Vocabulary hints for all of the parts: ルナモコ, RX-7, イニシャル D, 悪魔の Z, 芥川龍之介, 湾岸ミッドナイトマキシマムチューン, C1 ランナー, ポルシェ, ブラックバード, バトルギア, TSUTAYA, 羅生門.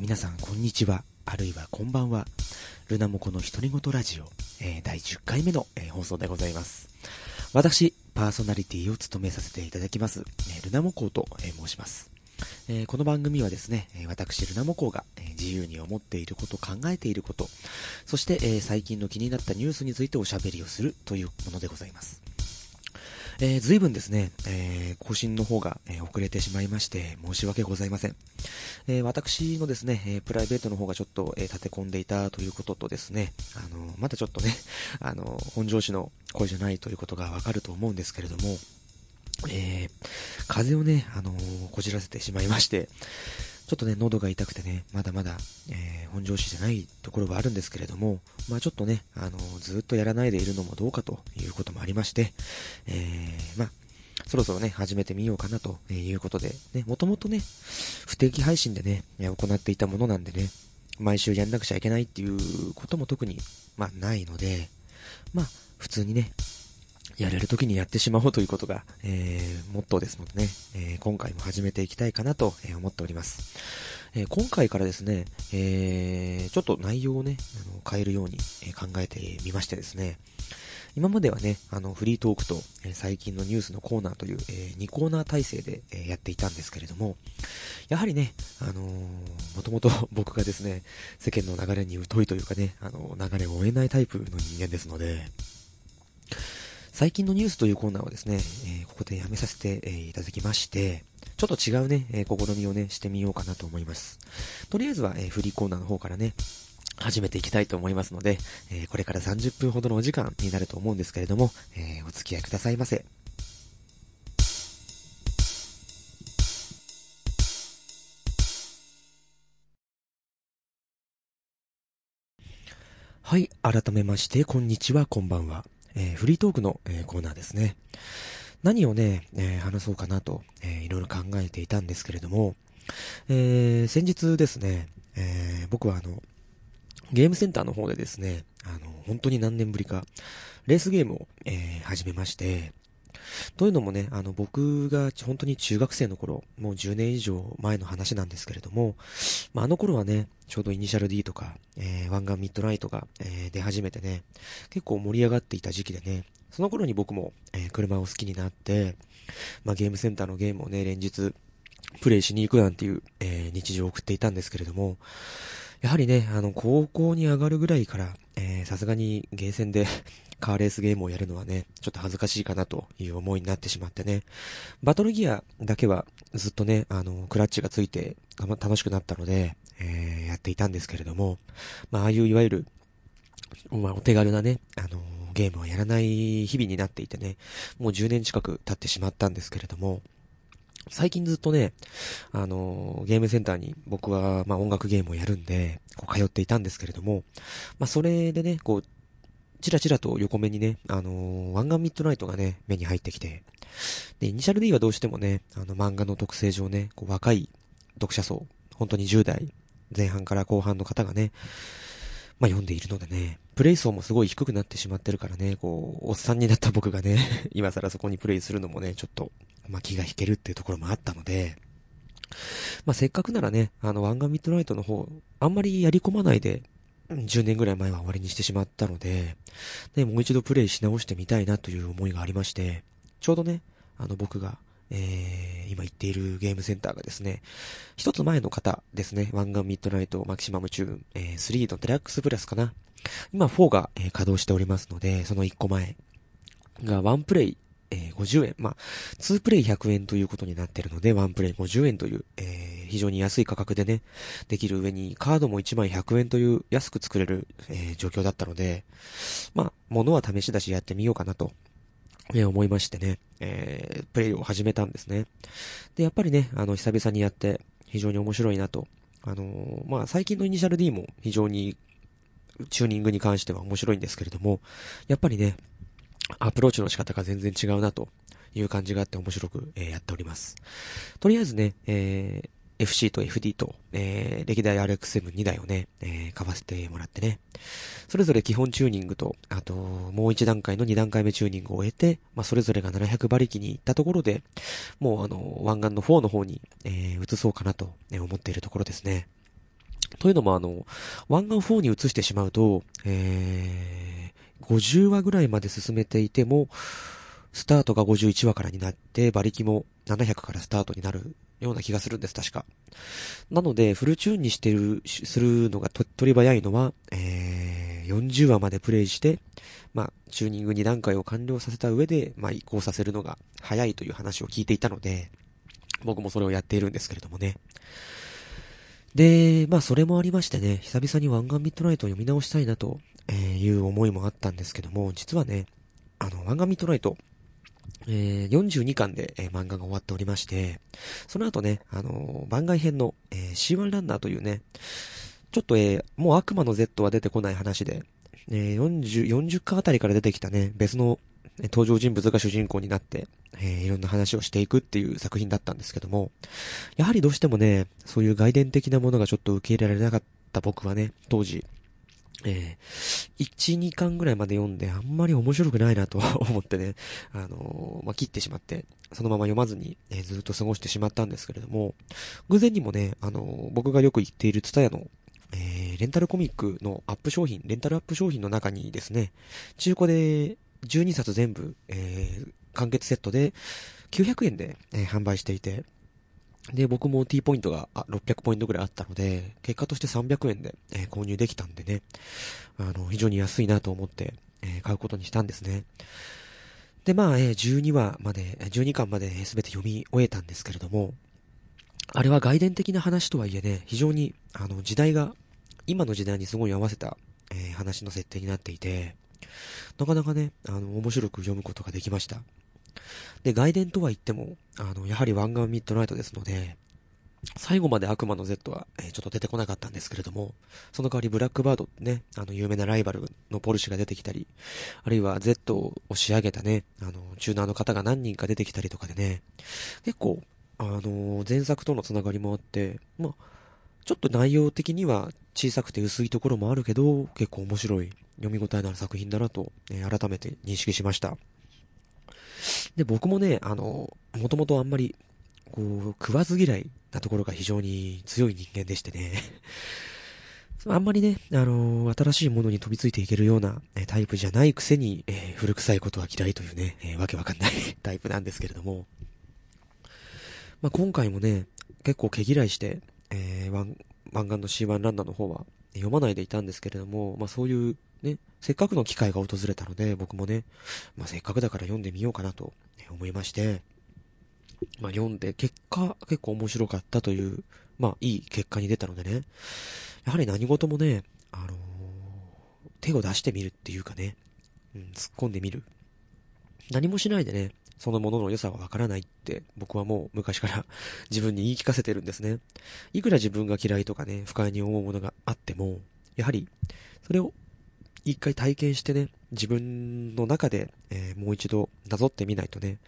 皆さんこんにちは、あるいはこんばんは。ルナモコの独り言ラジオ、第10回目の、放送でございます。私パーソナリティを務めさせていただきます、ルナモコと、申します。この番組はですね、私ルナモコが自由に思っていること、考えていること、そして、最近の気になったニュースについておしゃべりをするというものでございます。随分ですね、更新の方が、遅れてしまいまして申し訳ございません。私のですね、プライベートの方がちょっと、立て込んでいたということとですね、まだちょっとね、本上司の声じゃないということがわかると思うんですけれども、風邪をね、こじらせてしまいまして、ちょっとね、喉が痛くてね、まだまだ、本調子じゃないところはあるんですけれども、まあちょっとね、ずっとやらないでいるのもどうかということもありまして、まあそろそろね、始めてみようかなということで、ね、もともとね、不定期配信でね、行っていたものなんでね、毎週やんなくちゃいけないっていうことも特に、まあないので、まあ普通にね、やれる時にやってしまおうということが、モットーですのでね、今回も始めていきたいかなと思っております。今回からですね、ちょっと内容をね、変えるように考えてみましてですね、今まではね、フリートークと、最近のニュースのコーナーという、2コーナー体制で、やっていたんですけれども、やはりね、もともと僕がですね、世間の流れに疎いというかね、流れを追えないタイプの人間ですので、最近のニュースというコーナーをですね、ここでやめさせて、いただきまして、ちょっと違うね、試みをね、してみようかなと思います。とりあえずは、フリーコーナーの方からね、始めていきたいと思いますので、これから30分ほどのお時間になると思うんですけれども、お付き合いくださいませ。はい、改めまして、こんにちは、こんばんは。フリートークの、コーナーですね。何をね、話そうかなと、いろいろ考えていたんですけれども、先日ですね、僕はゲームセンターの方でですね、本当に何年ぶりかレースゲームを、始めまして、というのもね、僕が本当に中学生の頃、もう10年以上前の話なんですけれども、まあ、頃はね、ちょうどイニシャル D とか、湾岸ミッドナイトが、出始めてね、結構盛り上がっていた時期でね、その頃に僕も、車を好きになって、まあ、ゲームセンターのゲームをね、連日プレイしに行くなんていう、日常を送っていたんですけれども、やはりね、高校に上がるぐらいから、さすがにゲーセンでカーレースゲームをやるのはね、ちょっと恥ずかしいかなという思いになってしまってね、バトルギアだけはずっとね、クラッチがついて楽しくなったので、やっていたんですけれども、まあ、ああいういわゆる、まあ、お手軽なね、ゲームはやらない日々になっていてね、もう10年近く経ってしまったんですけれども、最近ずっとね、ゲームセンターに僕は、まあ、音楽ゲームをやるんで、こう通っていたんですけれども、まあ、それでね、こう、チラチラと横目にね、湾岸ミッドナイトがね、目に入ってきて、で、イニシャル D はどうしてもね、漫画の特性上ね、こう若い読者層、本当に10代前半から後半の方がね、まあ、読んでいるのでね、プレイ層もすごい低くなってしまってるからね、こう、おっさんになった僕がね、今更そこにプレイするのもね、ちょっと、まあ、気が引けるっていうところもあったので、まあ、せっかくならね、湾岸ミッドナイトの方、あんまりやり込まないで、10年ぐらい前は終わりにしてしまったので、で、もう一度プレイし直してみたいなという思いがありまして、ちょうどね、僕が、今行っているゲームセンターがですね、一つ前の方ですね、湾岸ミッドナイトマキシマムチューン、3のデラックスプラスかな。今4が、稼働しておりますので、その1個前が1プレイ、50円、まあ、2プレイ100円ということになっているので、1プレイ50円という、非常に安い価格でね、できる上にカードも1枚100円という安く作れる、状況だったので、まあ、物は試しだしやってみようかなと、思いましてね、プレイを始めたんですね。で、やっぱりね、久々にやって非常に面白いなと。まあ、最近のイニシャル D も非常にチューニングに関しては面白いんですけれども、やっぱりね、アプローチの仕方が全然違うなという感じがあって面白く、やっております。とりあえずね、FC と FD と、歴代 RX-7 2台をね、買わせてもらってね、それぞれ基本チューニングと、あともう1段階の2段階目チューニングを終えて、まあ、それぞれが700馬力に行ったところで、もう湾岸の4の方に、移そうかなと、思っているところですね。というのも114に移してしまうと、50話ぐらいまで進めていても、スタートが51話からになって、馬力も700からスタートになるような気がするんです、確か。なので、フルチューンにしてる、するのがとっ取り早いのは、40話までプレイして、チューニング2段階を完了させた上で、移行させるのが早いという話を聞いていたので、僕もそれをやっているんですけれどもね。で、それもありましてね、久々に湾岸ミッドナイトを読み直したいなという思いもあったんですけども、実はね、湾岸ミッドナイト、42巻で、漫画が終わっておりまして、その後ね、番外編の、C1 ランナーというね、ちょっと、もう悪魔の Z は出てこない話で、40巻あたりから出てきたね、別の登場人物が主人公になって、いろんな話をしていくっていう作品だったんですけども、やはりどうしてもね、そういう外伝的なものがちょっと受け入れられなかった僕はね、当時、1、2巻ぐらいまで読んであんまり面白くないなと思ってね、切ってしまって、そのまま読まずに、ずっと過ごしてしまったんですけれども、偶然にもね、僕がよく行っているTSUTAYAの、レンタルコミックのアップ商品、レンタルアップ商品の中にですね、中古で12冊全部、完結セットで900円で、販売していて、で、僕も T ポイントが600ポイントぐらいあったので、結果として300円で、購入できたんでね、非常に安いなと思って、買うことにしたんですね。で、12話まで、12巻まで全て読み終えたんですけれども、あれは外伝的な話とはいえね、非常に、時代が、今の時代にすごい合わせた、話の設定になっていて、なかなかね、面白く読むことができました。で、外伝とは言っても、やはり湾岸ミッドナイトですので、最後まで悪魔の Z は、ちょっと出てこなかったんですけれども、その代わりブラックバードってね、有名なライバルのポルシェが出てきたり、あるいは Z を仕上げたね、チューナーの方が何人か出てきたりとかでね、結構、前作とのつながりもあって、ちょっと内容的には小さくて薄いところもあるけど、結構面白い、読み応えのある作品だなと、改めて認識しました。で、僕もね、もともとあんまり、食わず嫌いなところが非常に強い人間でしてね。あんまりね、新しいものに飛びついていけるようなタイプじゃないくせに、古臭いことは嫌いというね、わけわかんないタイプなんですけれども。今回もね、結構毛嫌いして、湾岸の C1 ランナーの方は読まないでいたんですけれども、そういう、ね、せっかくの機会が訪れたので、僕もね、せっかくだから読んでみようかなと思いまして、読んで、結果、結構面白かったという、いい結果に出たのでね、やはり何事もね、手を出してみるっていうかね、突っ込んでみる。何もしないでね、そのものの良さはわからないって僕はもう昔から自分に言い聞かせてるんですね。いくら自分が嫌いとかね、不快に思うものがあっても、やはりそれを一回体験してね、自分の中で、もう一度なぞってみないとね、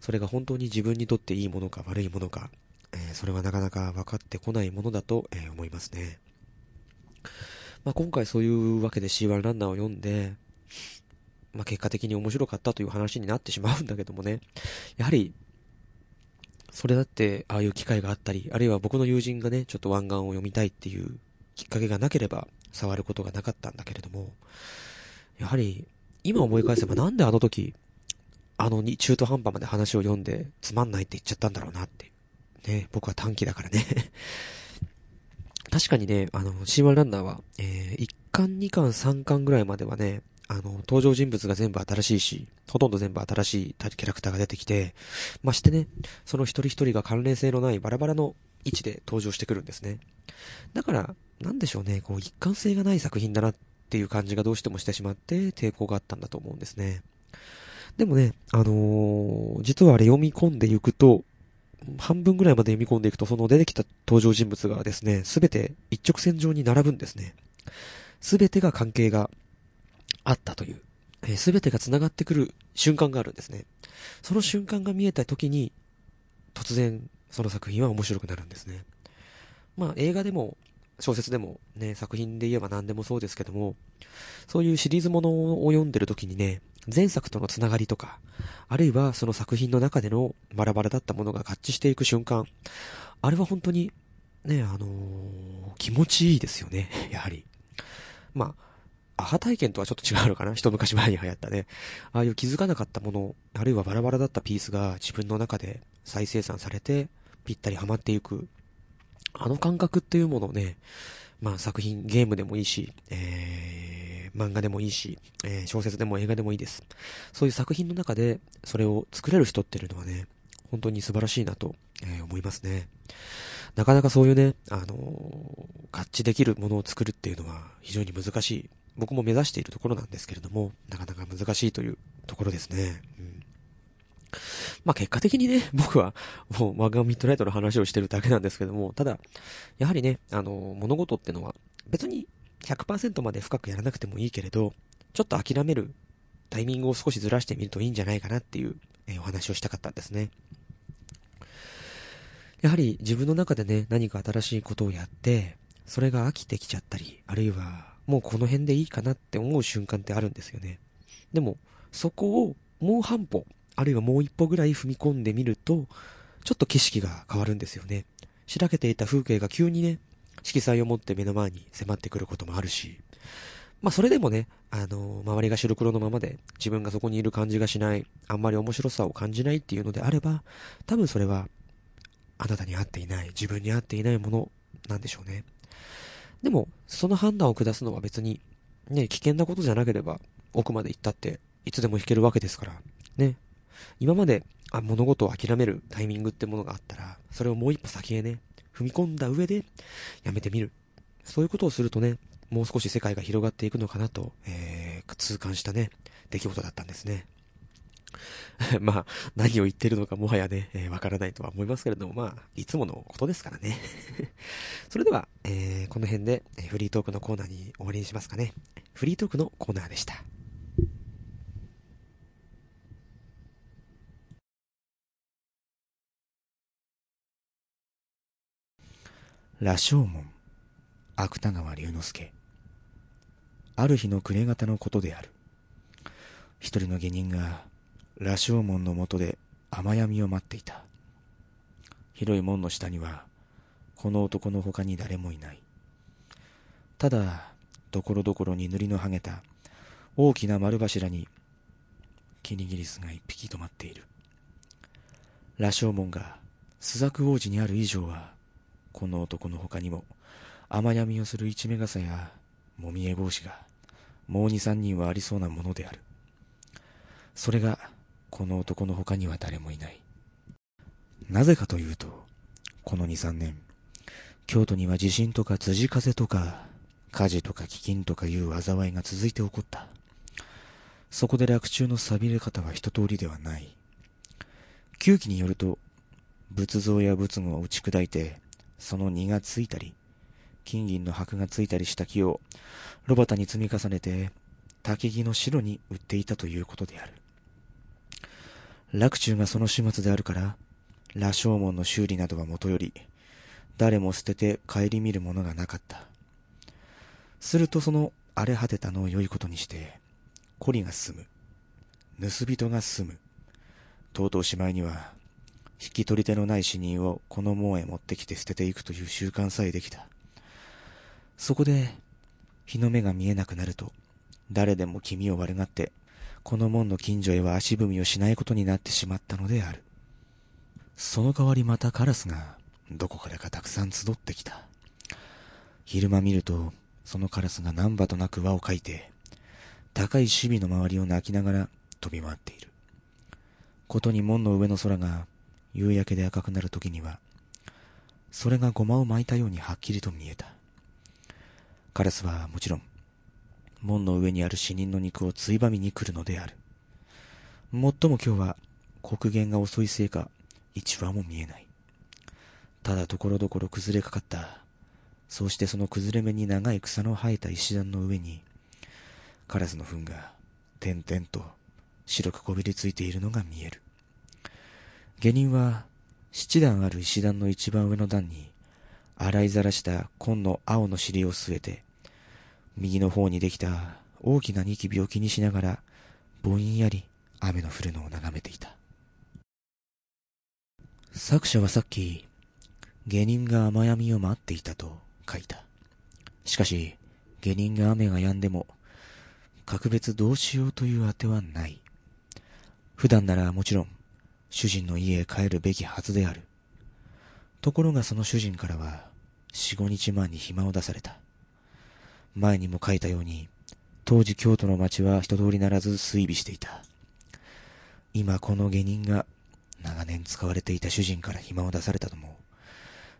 それが本当に自分にとっていいものか悪いものか、それはなかなか分かってこないものだと、思いますね。今回そういうわけで C1 ランナーを読んで、結果的に面白かったという話になってしまうんだけどもね。やはり、それだって、ああいう機会があったり、あるいは僕の友人がね、ちょっと湾岸を読みたいっていうきっかけがなければ、触ることがなかったんだけれども、やはり、今思い返せばなんであの時、中途半端まで話を読んで、つまんないって言っちゃったんだろうなって。ね、僕は短気だからね。確かにね、C1 ランナーは、1巻、2巻、3巻ぐらいまではね、登場人物が全部新しいし、ほとんど全部新しいキャラクターが出てきて、してね、その一人一人が関連性のないバラバラの位置で登場してくるんですね。だから、なんでしょうね、一貫性がない作品だなっていう感じがどうしてもしてしまって、抵抗があったんだと思うんですね。でもね、実はあれ読み込んでいくと、半分ぐらいまで読み込んでいくと、その出てきた登場人物がですね、すべて一直線上に並ぶんですね。すべてが関係が、あったという、全てが繋がってくる瞬間があるんですね。その瞬間が見えた時に突然その作品は面白くなるんですね。映画でも小説でもね、作品で言えば何でもそうですけども、そういうシリーズものを読んでる時にね、前作とのつながりとか、あるいはその作品の中でのバラバラだったものが合致していく瞬間、あれは本当にね、気持ちいいですよね。やはり。まあ、アハ体験とはちょっと違うのかな。一昔前に流行ったね。ああいう気づかなかったもの、あるいはバラバラだったピースが自分の中で再生産されて、ぴったりはまっていく。あの感覚っていうものをね、まあ作品、ゲームでもいいし、漫画でもいいし、小説でも映画でもいいです。そういう作品の中でそれを作れる人っていうのはね、本当に素晴らしいなと、思いますね。なかなかそういうね、合致できるものを作るっていうのは非常に難しい。僕も目指しているところなんですけれども、なかなか難しいというところですね。うん、まあ結果的にね、僕はもう漫画ミッドナイトの話をしてるだけなんですけども、ただ、やはりね、物事ってのは別に 100% まで深くやらなくてもいいけれど、ちょっと諦めるタイミングを少しずらしてみるといいんじゃないかなっていう、お話をしたかったんですね。やはり自分の中でね、何か新しいことをやって、それが飽きてきちゃったり、あるいはもうこの辺でいいかなって思う瞬間ってあるんですよね。でも、そこをもう半歩、あるいはもう一歩ぐらい踏み込んでみると、ちょっと景色が変わるんですよね。しらけていた風景が急にね、色彩を持って目の前に迫ってくることもあるし、まあそれでもね、周りが白黒のままで自分がそこにいる感じがしない、あんまり面白さを感じないっていうのであれば、多分それは、あなたに合っていない、自分に合っていないものなんでしょうね。でも、その判断を下すのは別に、ね、危険なことじゃなければ、奥まで行ったって、いつでも引けるわけですから、ね。今まで、物事を諦めるタイミングってものがあったら、それをもう一歩先へね、踏み込んだ上で、やめてみる。そういうことをするとね、もう少し世界が広がっていくのかなと、痛感したね、出来事だったんですね。まあ、何を言ってるのかもはやね、わからないとは思いますけれども、まあ、いつものことですからね。それでは、この辺でフリートークのコーナーに終わりにしますかね。フリートークのコーナーでした。羅生門、芥川龍之介。ある日の暮れ方のことである。一人の下人が、羅生門の下で雨闇を待っていた。広い門の下にはこの男の他に誰もいない。ただ所々に塗りの剥げた大きな丸柱にキリギリスが一匹止まっている。羅生門が朱雀大路にある以上は、この男の他にも雨闇をする一目傘やもみえ格子がもう二三人はありそうなものである。それがこの男の他には誰もいない。なぜかというと、この 2,3 年、京都には地震とか辻風とか火事とか飢饉とかいう災いが続いて起こった。そこで洛中の錆びれ方は一通りではない。旧記によると、仏像や仏具を打ち砕いて、その荷がついたり、金銀の箔がついたりした木を炉端に積み重ねて、焚木の白に売っていたということである。洛中がその始末であるから、羅生門の修理などはもとより、誰も捨てて顧みるものがなかった。するとその荒れ果てたのを良いことにして、孤りが住む、盗人が住む、とうとうしまいには、引き取り手のない死人をこの門へ持ってきて捨てていくという習慣さえできた。そこで、日の目が見えなくなると、誰でも気味を悪がって、この門の近所へは足踏みをしないことになってしまったのである。その代わりまたカラスがどこからかたくさん集ってきた。昼間見ると、そのカラスが何羽となく輪をかいて、高い守備の周りを鳴きながら飛び回っている。ことに門の上の空が夕焼けで赤くなるときには、それがゴマを巻いたようにはっきりと見えた。カラスはもちろん、門の上にある死人の肉をついばみに来るのである。もっとも今日は刻限が遅いせいか一羽も見えない。ただところどころ崩れかかった。そうしてその崩れ目に長い草の生えた石段の上に、カラスの糞が点々と白くこびりついているのが見える。下人は七段ある石段の一番上の段に洗いざらした紺の青の尻を据えて、右の方にできた大きなニキビを気にしながら、ぼんやり雨の降るのを眺めていた。作者はさっき、下人が雨闇を待っていたと書いた。しかし下人が雨が止んでも格別どうしようというあてはない。普段ならもちろん主人の家へ帰るべきはずである。ところがその主人からは4、5日前に暇を出された。前にも書いたように当時京都の町は人通りならず衰微していた。今この下人が長年使われていた主人から暇を出されたとも、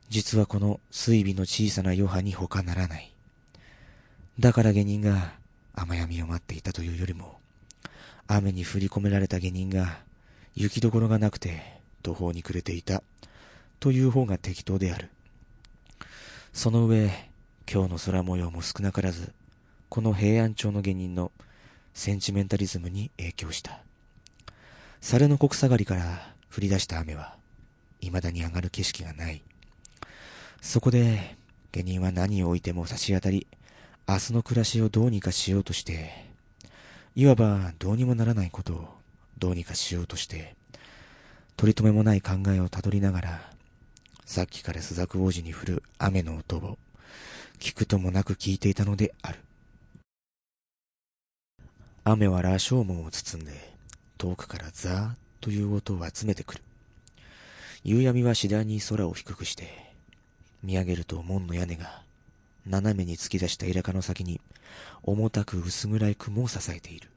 実はこの衰微の小さな余波に他ならない。だから下人が雨闇を待っていたというよりも、雨に振り込められた下人が行きどころがなくて途方に暮れていたという方が適当である。その上、今日の空模様も少なからずこの平安町の下人のセンチメンタリズムに影響した。猿の国下がりから降り出した雨は未だに上がる景色がない。そこで下人は何を置いても差し当たり、明日の暮らしをどうにかしようとして、いわばどうにもならないことをどうにかしようとして、取り留めもない考えをたどりながら、さっきから朱雀大路に降る雨の音を聞くともなく聞いていたのである。雨は羅生門を包んで遠くからザーッという音を集めてくる。夕闇は次第に空を低くして、見上げると門の屋根が斜めに突き出したイラカの先に重たく薄暗い雲を支えている。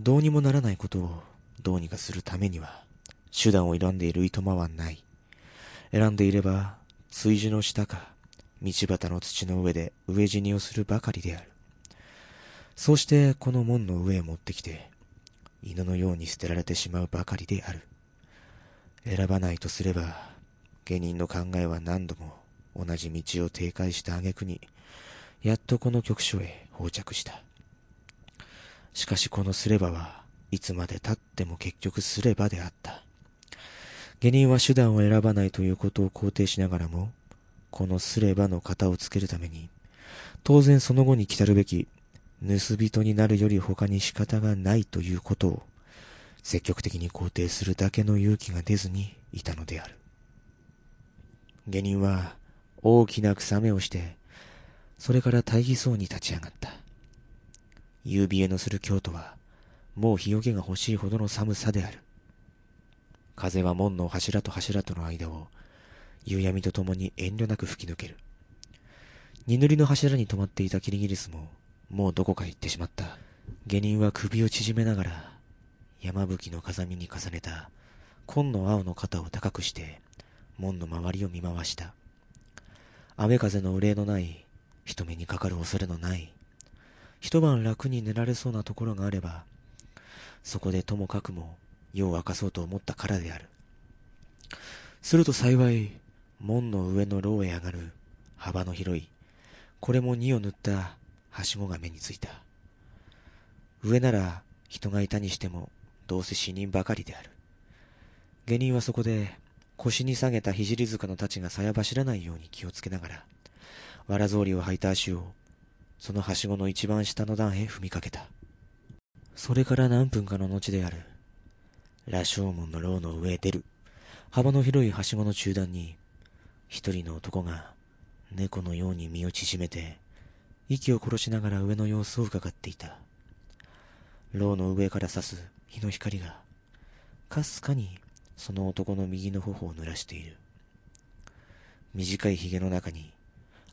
どうにもならないことをどうにかするためには手段を選んでいるいとまはない。選んでいれば炊事の下か道端の土の上で飢え死にをするばかりである。そうしてこの門の上へ持ってきて犬のように捨てられてしまうばかりである。選ばないとすれば、下人の考えは何度も同じ道を停滞した挙句にやっとこの局所へ到着した。しかしこのスレバはいつまで経っても結局スレバであった。下人は手段を選ばないということを肯定しながらも、このスレバの型をつけるために当然その後に来たるべき盗人になるより他に仕方がないということを積極的に肯定するだけの勇気が出ずにいたのである。下人は大きな草目をして、それから大義そうに立ち上がった。夕冷えのする京都はもう日よけが欲しいほどの寒さである。風は門の柱と柱との間を夕闇とともに遠慮なく吹き抜ける。二塗りの柱に止まっていたキリギリスももうどこか行ってしまった。下人は首を縮めながら山吹の風見に重ねた紺の青の肩を高くして門の周りを見回した。雨風の憂いのない、人目にかかる恐れのない、一晩楽に寝られそうなところがあれば、そこでともかくも夜を明かそうと思ったからである。すると幸い門の上の牢へ上がる幅の広い、これも荷を塗ったはしごが目についた。上なら人がいたにしてもどうせ死人ばかりである。下人はそこで腰に下げた聖塚の太刀がさや走らないように気をつけながら、わら草履を履いた足をそのはしごの一番下の段へ踏みかけた。それから何分かの後である。羅生門の牢の上へ出る幅の広いはしごの中段に、一人の男が猫のように身を縮めて息を殺しながら上の様子を伺っていた。牢の上から差す日の光がかすかにその男の右の頬を濡らしている。短いひげの中に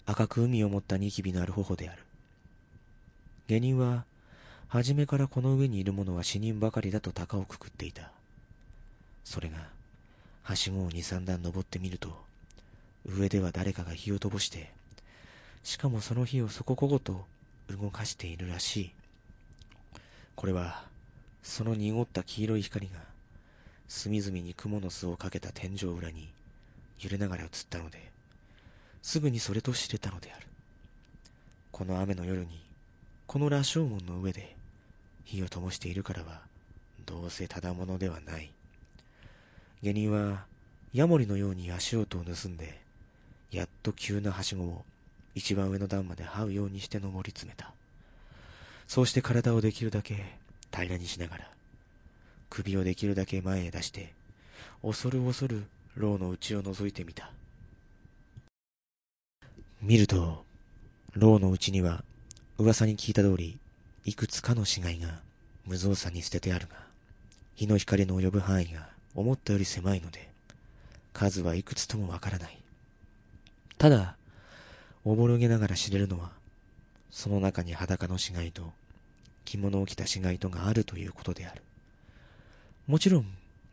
赤く海を持ったニキビのある頬である。下人は初めからこの上にいる者は死人ばかりだと高をくくっていた。それがはしごを2、3段登ってみると、上では誰かが火をとぼして、しかもその火をそここごと動かしているらしい。これはその濁った黄色い光が隅々に蜘蛛の巣をかけた天井裏に揺れながら映ったので、すぐにそれと知れたのである。この雨の夜にこの羅生門の上で火を灯しているからはどうせただものではない。下人はヤモリのように足音を盗んで、やっと急なはしごを一番上の段まで這うようにして登り詰めた。そうして体をできるだけ平らにしながら、首をできるだけ前へ出して、恐る恐る牢の内を覗いてみた。見ると、牢のうちには噂に聞いた通りいくつかの死骸が無造作に捨ててあるが、日の光の及ぶ範囲が思ったより狭いので数はいくつともわからない。ただおぼろげながら知れるのは、その中に裸の死骸と着物を着た死骸とがあるということである。もちろん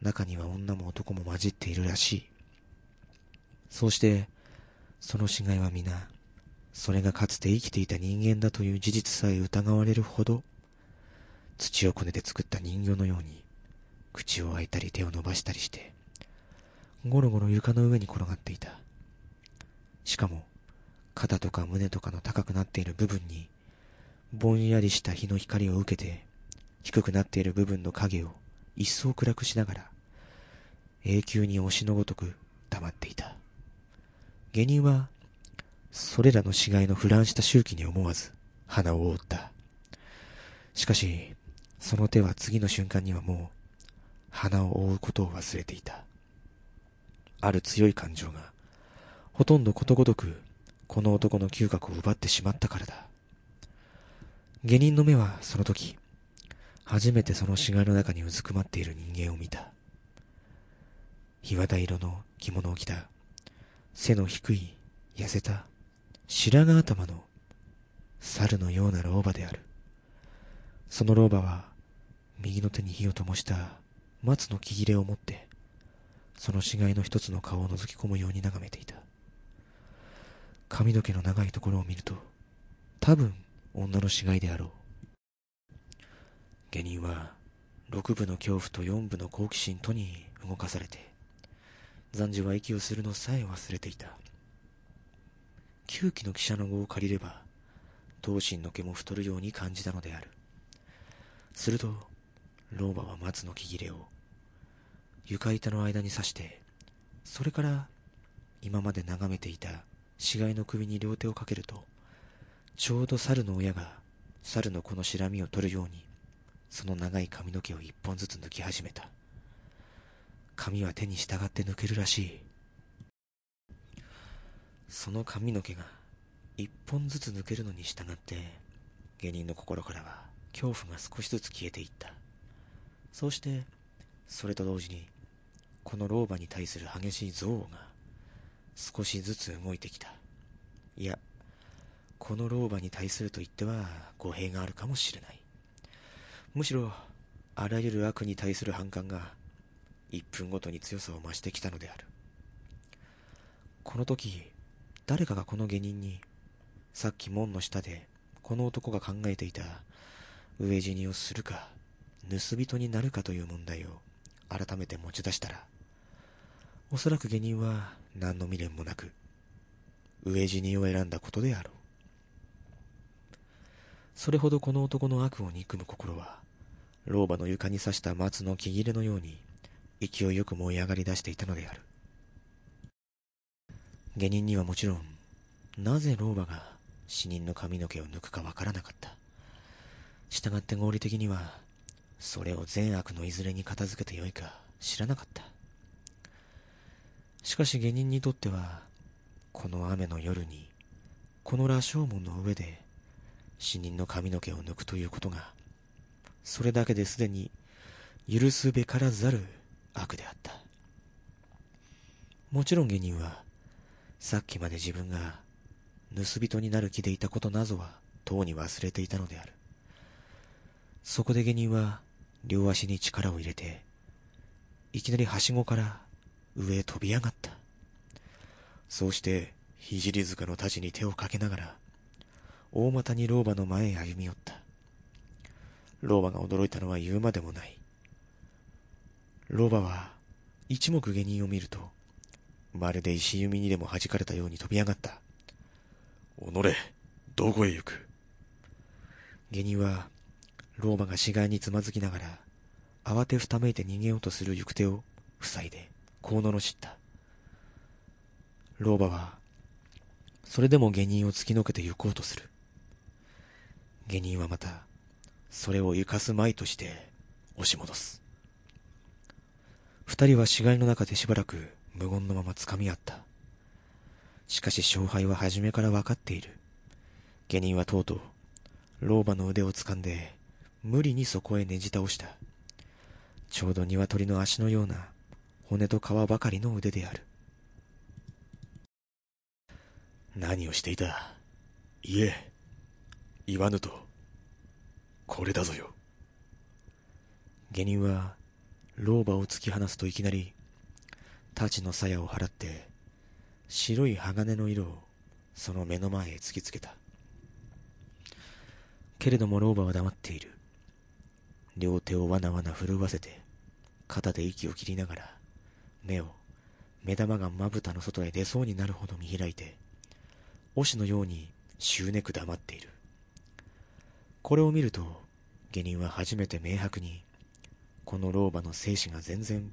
中には女も男も混じっているらしい。そうしてその死骸は皆それがかつて生きていた人間だという事実さえ疑われるほど、土をこねて作った人形のように口を開いたり手を伸ばしたりしてゴロゴロ床の上に転がっていた。しかも肩とか胸とかの高くなっている部分にぼんやりした日の光を受けて、低くなっている部分の影を一層暗くしながら永久に押しのごとく黙っていた。下人はそれらの死骸の腐乱した臭気に思わず鼻を覆った。しかしその手は次の瞬間にはもう鼻を覆うことを忘れていた。ある強い感情がほとんどことごとくこの男の嗅覚を奪ってしまったからだ。下人の目はその時初めてその死骸の中にうずくまっている人間を見た。ひわた色の着物を着た、背の低い痩せた白髪頭の猿のような老婆である。その老婆は右の手に火を灯した松の木切れを持ってその死骸の一つの顔を覗き込むように眺めていた。髪の毛の長いところを見ると多分女の死骸であろう。下人は6部の恐怖と4部の好奇心とに動かされて、暫時は息をするのさえ忘れていた。9期の記者の語を借りれば闘神の毛も太るように感じたのである。すると老婆は松の木切れを床板の間に刺して、それから今まで眺めていた死骸の首に両手をかけると、ちょうど猿の親が猿の子のしらみを取るようにその長い髪の毛を一本ずつ抜き始めた。髪は手に従って抜けるらしい。その髪の毛が一本ずつ抜けるのに従って下人の心からは恐怖が少しずつ消えていった。そうしてそれと同時にこの老婆に対する激しい憎悪が少しずつ動いてきた。いや、この老婆に対すると言っては語弊があるかもしれない。むしろあらゆる悪に対する反感が1分ごとに強さを増してきたのである。この時誰かがこの下人に、さっき門の下でこの男が考えていた飢え死にをするか盗人になるかという問題を改めて持ち出したら、おそらく下人は何の未練もなく飢え死にを選んだことであろう。それほどこの男の悪を憎む心は老婆の床に刺した松の木切れのように勢いよく燃え上がり出していたのである。下人にはもちろんなぜ老婆が死人の髪の毛を抜くかわからなかった。したがって合理的にはそれを善悪のいずれに片付けてよいか知らなかった。しかし下人にとってはこの雨の夜にこの羅生門の上で死人の髪の毛を抜くということが、それだけですでに許すべからざる悪であった。もちろん下人はさっきまで自分が盗人になる気でいたことなぞはとうに忘れていたのである。そこで下人は両足に力を入れていきなりはしごから上へ飛び上がった。そうして聖塚の太刀に手をかけながら大股に老婆の前へ歩み寄った。老婆が驚いたのは言うまでもない。老婆は一目下人を見るとまるで石弓にでも弾かれたように飛び上がった。おのれ、どこへ行く。下人は老婆が死骸につまずきながら慌てふためいて逃げようとする行く手を塞いでこうののしった。老婆はそれでも下人を突きのけて行こうとする。下人はまたそれを生かすまいとして押し戻す。二人は死骸の中でしばらく無言のままつかみ合った。しかし勝敗は初めから分かっている。下人はとうとう老婆の腕を掴んで無理にそこへねじ倒した。ちょうど鶏の足のような骨と皮ばかりの腕である。何をしていた？いえ、言わぬとこれだぞよ。下人は老婆を突き放すといきなり太刀の鞘を払って白い鋼の色をその目の前へ突きつけた。けれども老婆は黙っている。両手をわなわな震わせて肩で息を切りながら目玉がまぶたの外へ出そうになるほど見開いておしのように執ねく黙っている。これを見ると下人は初めて明白にこの老婆の生死が全然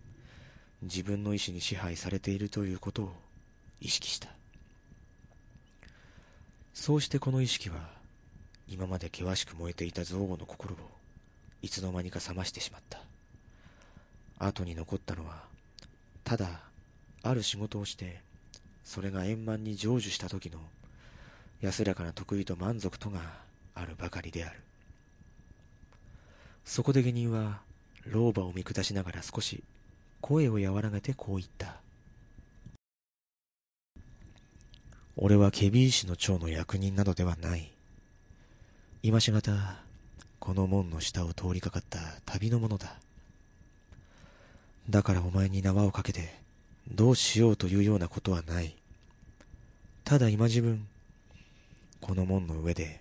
自分の意志に支配されているということを意識した。そうしてこの意識は今まで険しく燃えていた憎悪の心をいつの間にか冷ましてしまった。後に残ったのはただある仕事をしてそれが円満に成就した時の安らかな得意と満足とがあるばかりである。そこで下人は老婆を見下しながら少し声を和らげてこう言った。俺は検非違使の長の役人などではない。今しがたこの門の下を通りかかった旅の者だ。だからお前に縄をかけてどうしようというようなことはない。ただ今自分この門の上で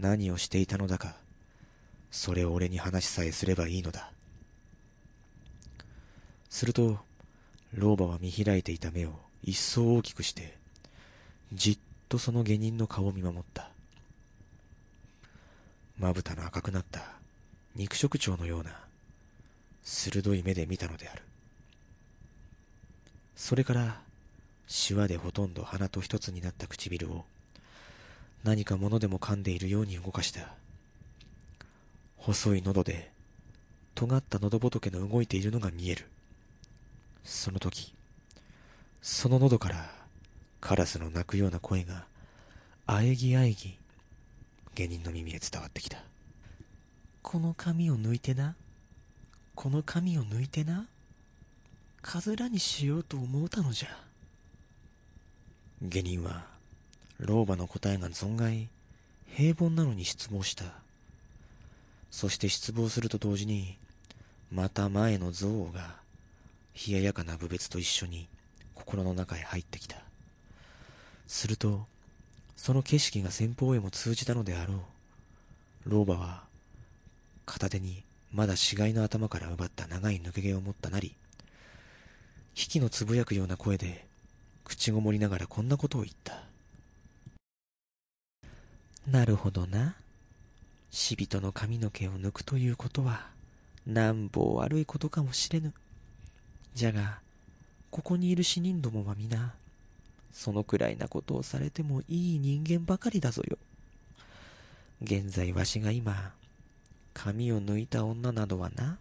何をしていたのだか、それを俺に話さえすればいいのだ。すると老婆は見開いていた目を一層大きくしてじっとその下人の顔を見守った。まぶたの赤くなった肉食鳥のような鋭い目で見たのである。それからシワでほとんど鼻と一つになった唇を何か物でも噛んでいるように動かした。細い喉で尖った喉仏の動いているのが見える。その時その喉からカラスの鳴くような声があえぎあえぎ下人の耳へ伝わってきた。この髪を抜いてな、この髪を抜いてな、かずらにしようと思うたのじゃ。下人は老婆の答えが存外平凡なのに失望した。そして失望すると同時にまた前の憎悪が冷ややかな侮蔑と一緒に心の中へ入ってきた。するとその景色が先方へも通じたのであろう。老婆は片手にまだ死骸の頭から奪った長い抜け毛を持ったなり、息のつぶやくような声で口ごもりながらこんなことを言った。なるほどな。死人の髪の毛を抜くということはなんぼ悪いことかもしれぬ。じゃがここにいる死人どもは皆そのくらいなことをされてもいい人間ばかりだぞよ。現在わしが今髪を抜いた女などはな、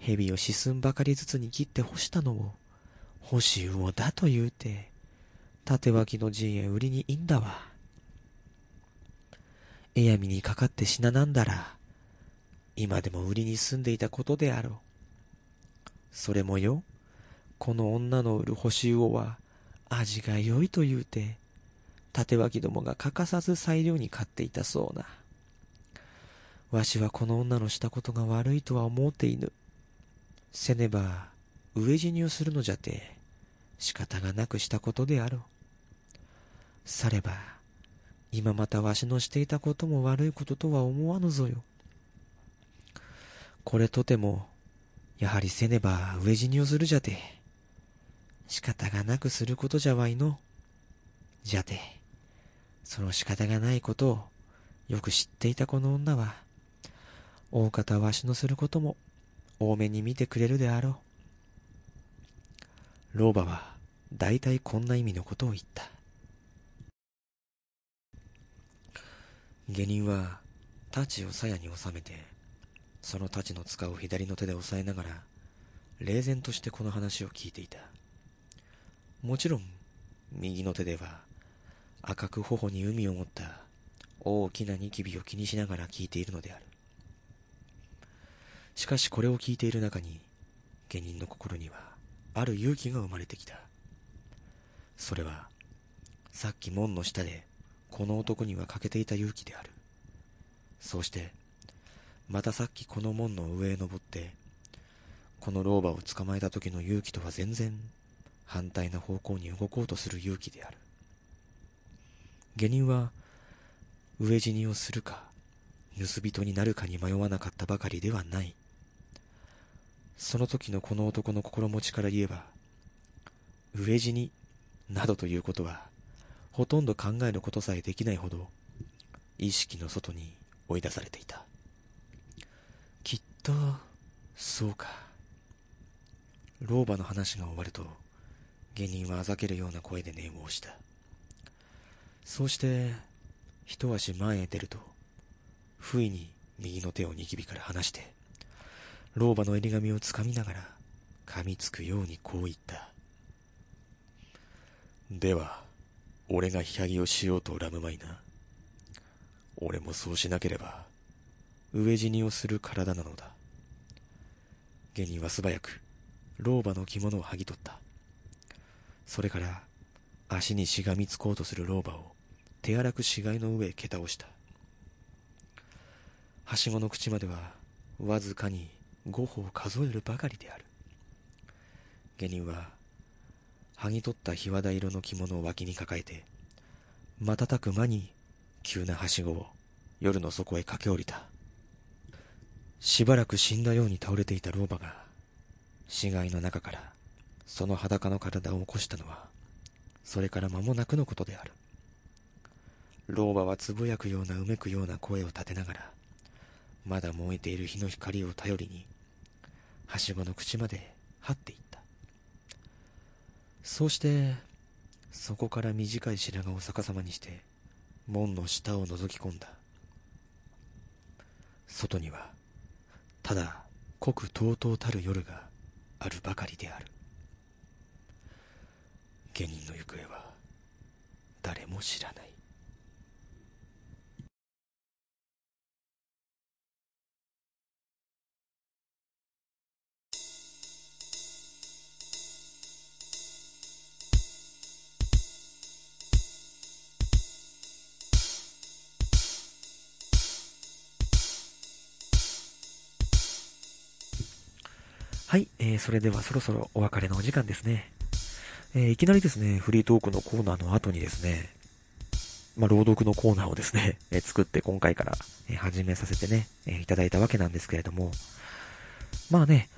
蛇を四寸ばかりずつに切って干したのを干し魚だと言うて縦脇の陣へ売りにいんだわ。えやみにかかって死ななんだら今でも売りに住んでいたことであろう。それもよ、この女の売る干し魚は味が良いと言うて縦脇どもが欠かさず裁量に買っていたそうな。わしはこの女のしたことが悪いとは思うていぬ。せねば飢え死にをするのじゃて仕方がなくしたことであろう。されば今またわしのしていたことも悪いこととは思わぬぞよ。これとてもやはりせねば飢え死にをするじゃて仕方がなくすることじゃわいの。じゃてその仕方がないことをよく知っていたこの女は大方わしのすることも多めに見てくれるであろう。老婆はだいたいこんな意味のことを言った。下人は太刀を鞘に収めてその太刀の柄を左の手で押さえながら冷然としてこの話を聞いていた。もちろん右の手では赤く頬に海を持った大きなニキビを気にしながら聞いているのである。しかしこれを聞いている中に、下人の心にはある勇気が生まれてきた。それは、さっき門の下でこの男には欠けていた勇気である。そうして、またさっきこの門の上へ登って、この老婆を捕まえた時の勇気とは全然反対な方向に動こうとする勇気である。下人は、飢え死にをするか、盗人になるかに迷わなかったばかりではない。その時のこの男の心持ちから言えば、飢え死になどということは、ほとんど考えることさえできないほど、意識の外に追い出されていた。きっと、そうか。老婆の話が終わると、下人はあざけるような声で念を押した。そうして、一足前へ出ると、不意に右の手をニキビから離して、老婆の襟髪をつかみながら、噛みつくようにこう言った。では、俺がヒヤギをしようと恨むまいな。俺もそうしなければ、飢え死にをする体なのだ。下人は素早く、老婆の着物を剥ぎ取った。それから、足にしがみつこうとする老婆を、手荒く死骸の上へ蹴倒した。はしごの口までは、わずかに5歩を数えるばかりである。下人は、剥ぎ取ったひわだ色の着物を脇に抱えて、瞬く間に急なはしごを夜の底へ駆け下りた。しばらく死んだように倒れていた老婆が、死骸の中からその裸の体を起こしたのは、それから間もなくのことである。老婆はつぶやくようなうめくような声を立てながら、まだ燃えている火の光を頼りに、はしごの口まで這っていった。そうして、そこから短い白髪を逆さまにして、門の下を覗き込んだ。外には、ただ濃くとうとうたる夜があるばかりである。下人の行方は、誰も知らない。はい、それではそろそろお別れのお時間ですね。いきなりですね、フリートークのコーナーの後にですね、朗読のコーナーをですね、作って今回から、始めさせてね、いただいたわけなんですけれども、まあね、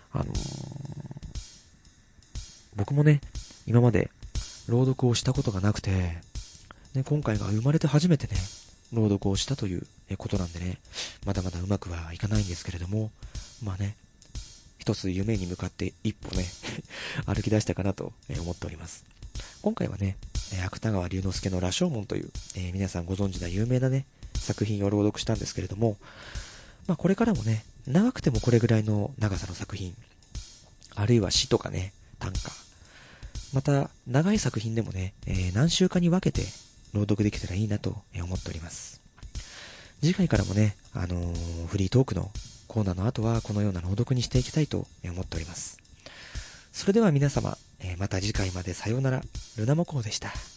僕もね、今まで朗読をしたことがなくて、ね、今回が生まれて初めてね、朗読をしたということなんでね、まだまだうまくはいかないんですけれども、まあね、一つ夢に向かって一歩ね歩き出したかなと思っております。今回はね、芥川龍之介の羅生門という、皆さんご存知な有名なね作品を朗読したんですけれども、これからもね、長くてもこれぐらいの長さの作品、あるいは詩とかね、短歌、また長い作品でもね、何週かに分けて朗読できたらいいなと思っております。次回からもね、フリートークのコーナーの後はこのような朗読にしていきたいと思っております。それでは皆様、また次回までさようなら。ルナモコウでした。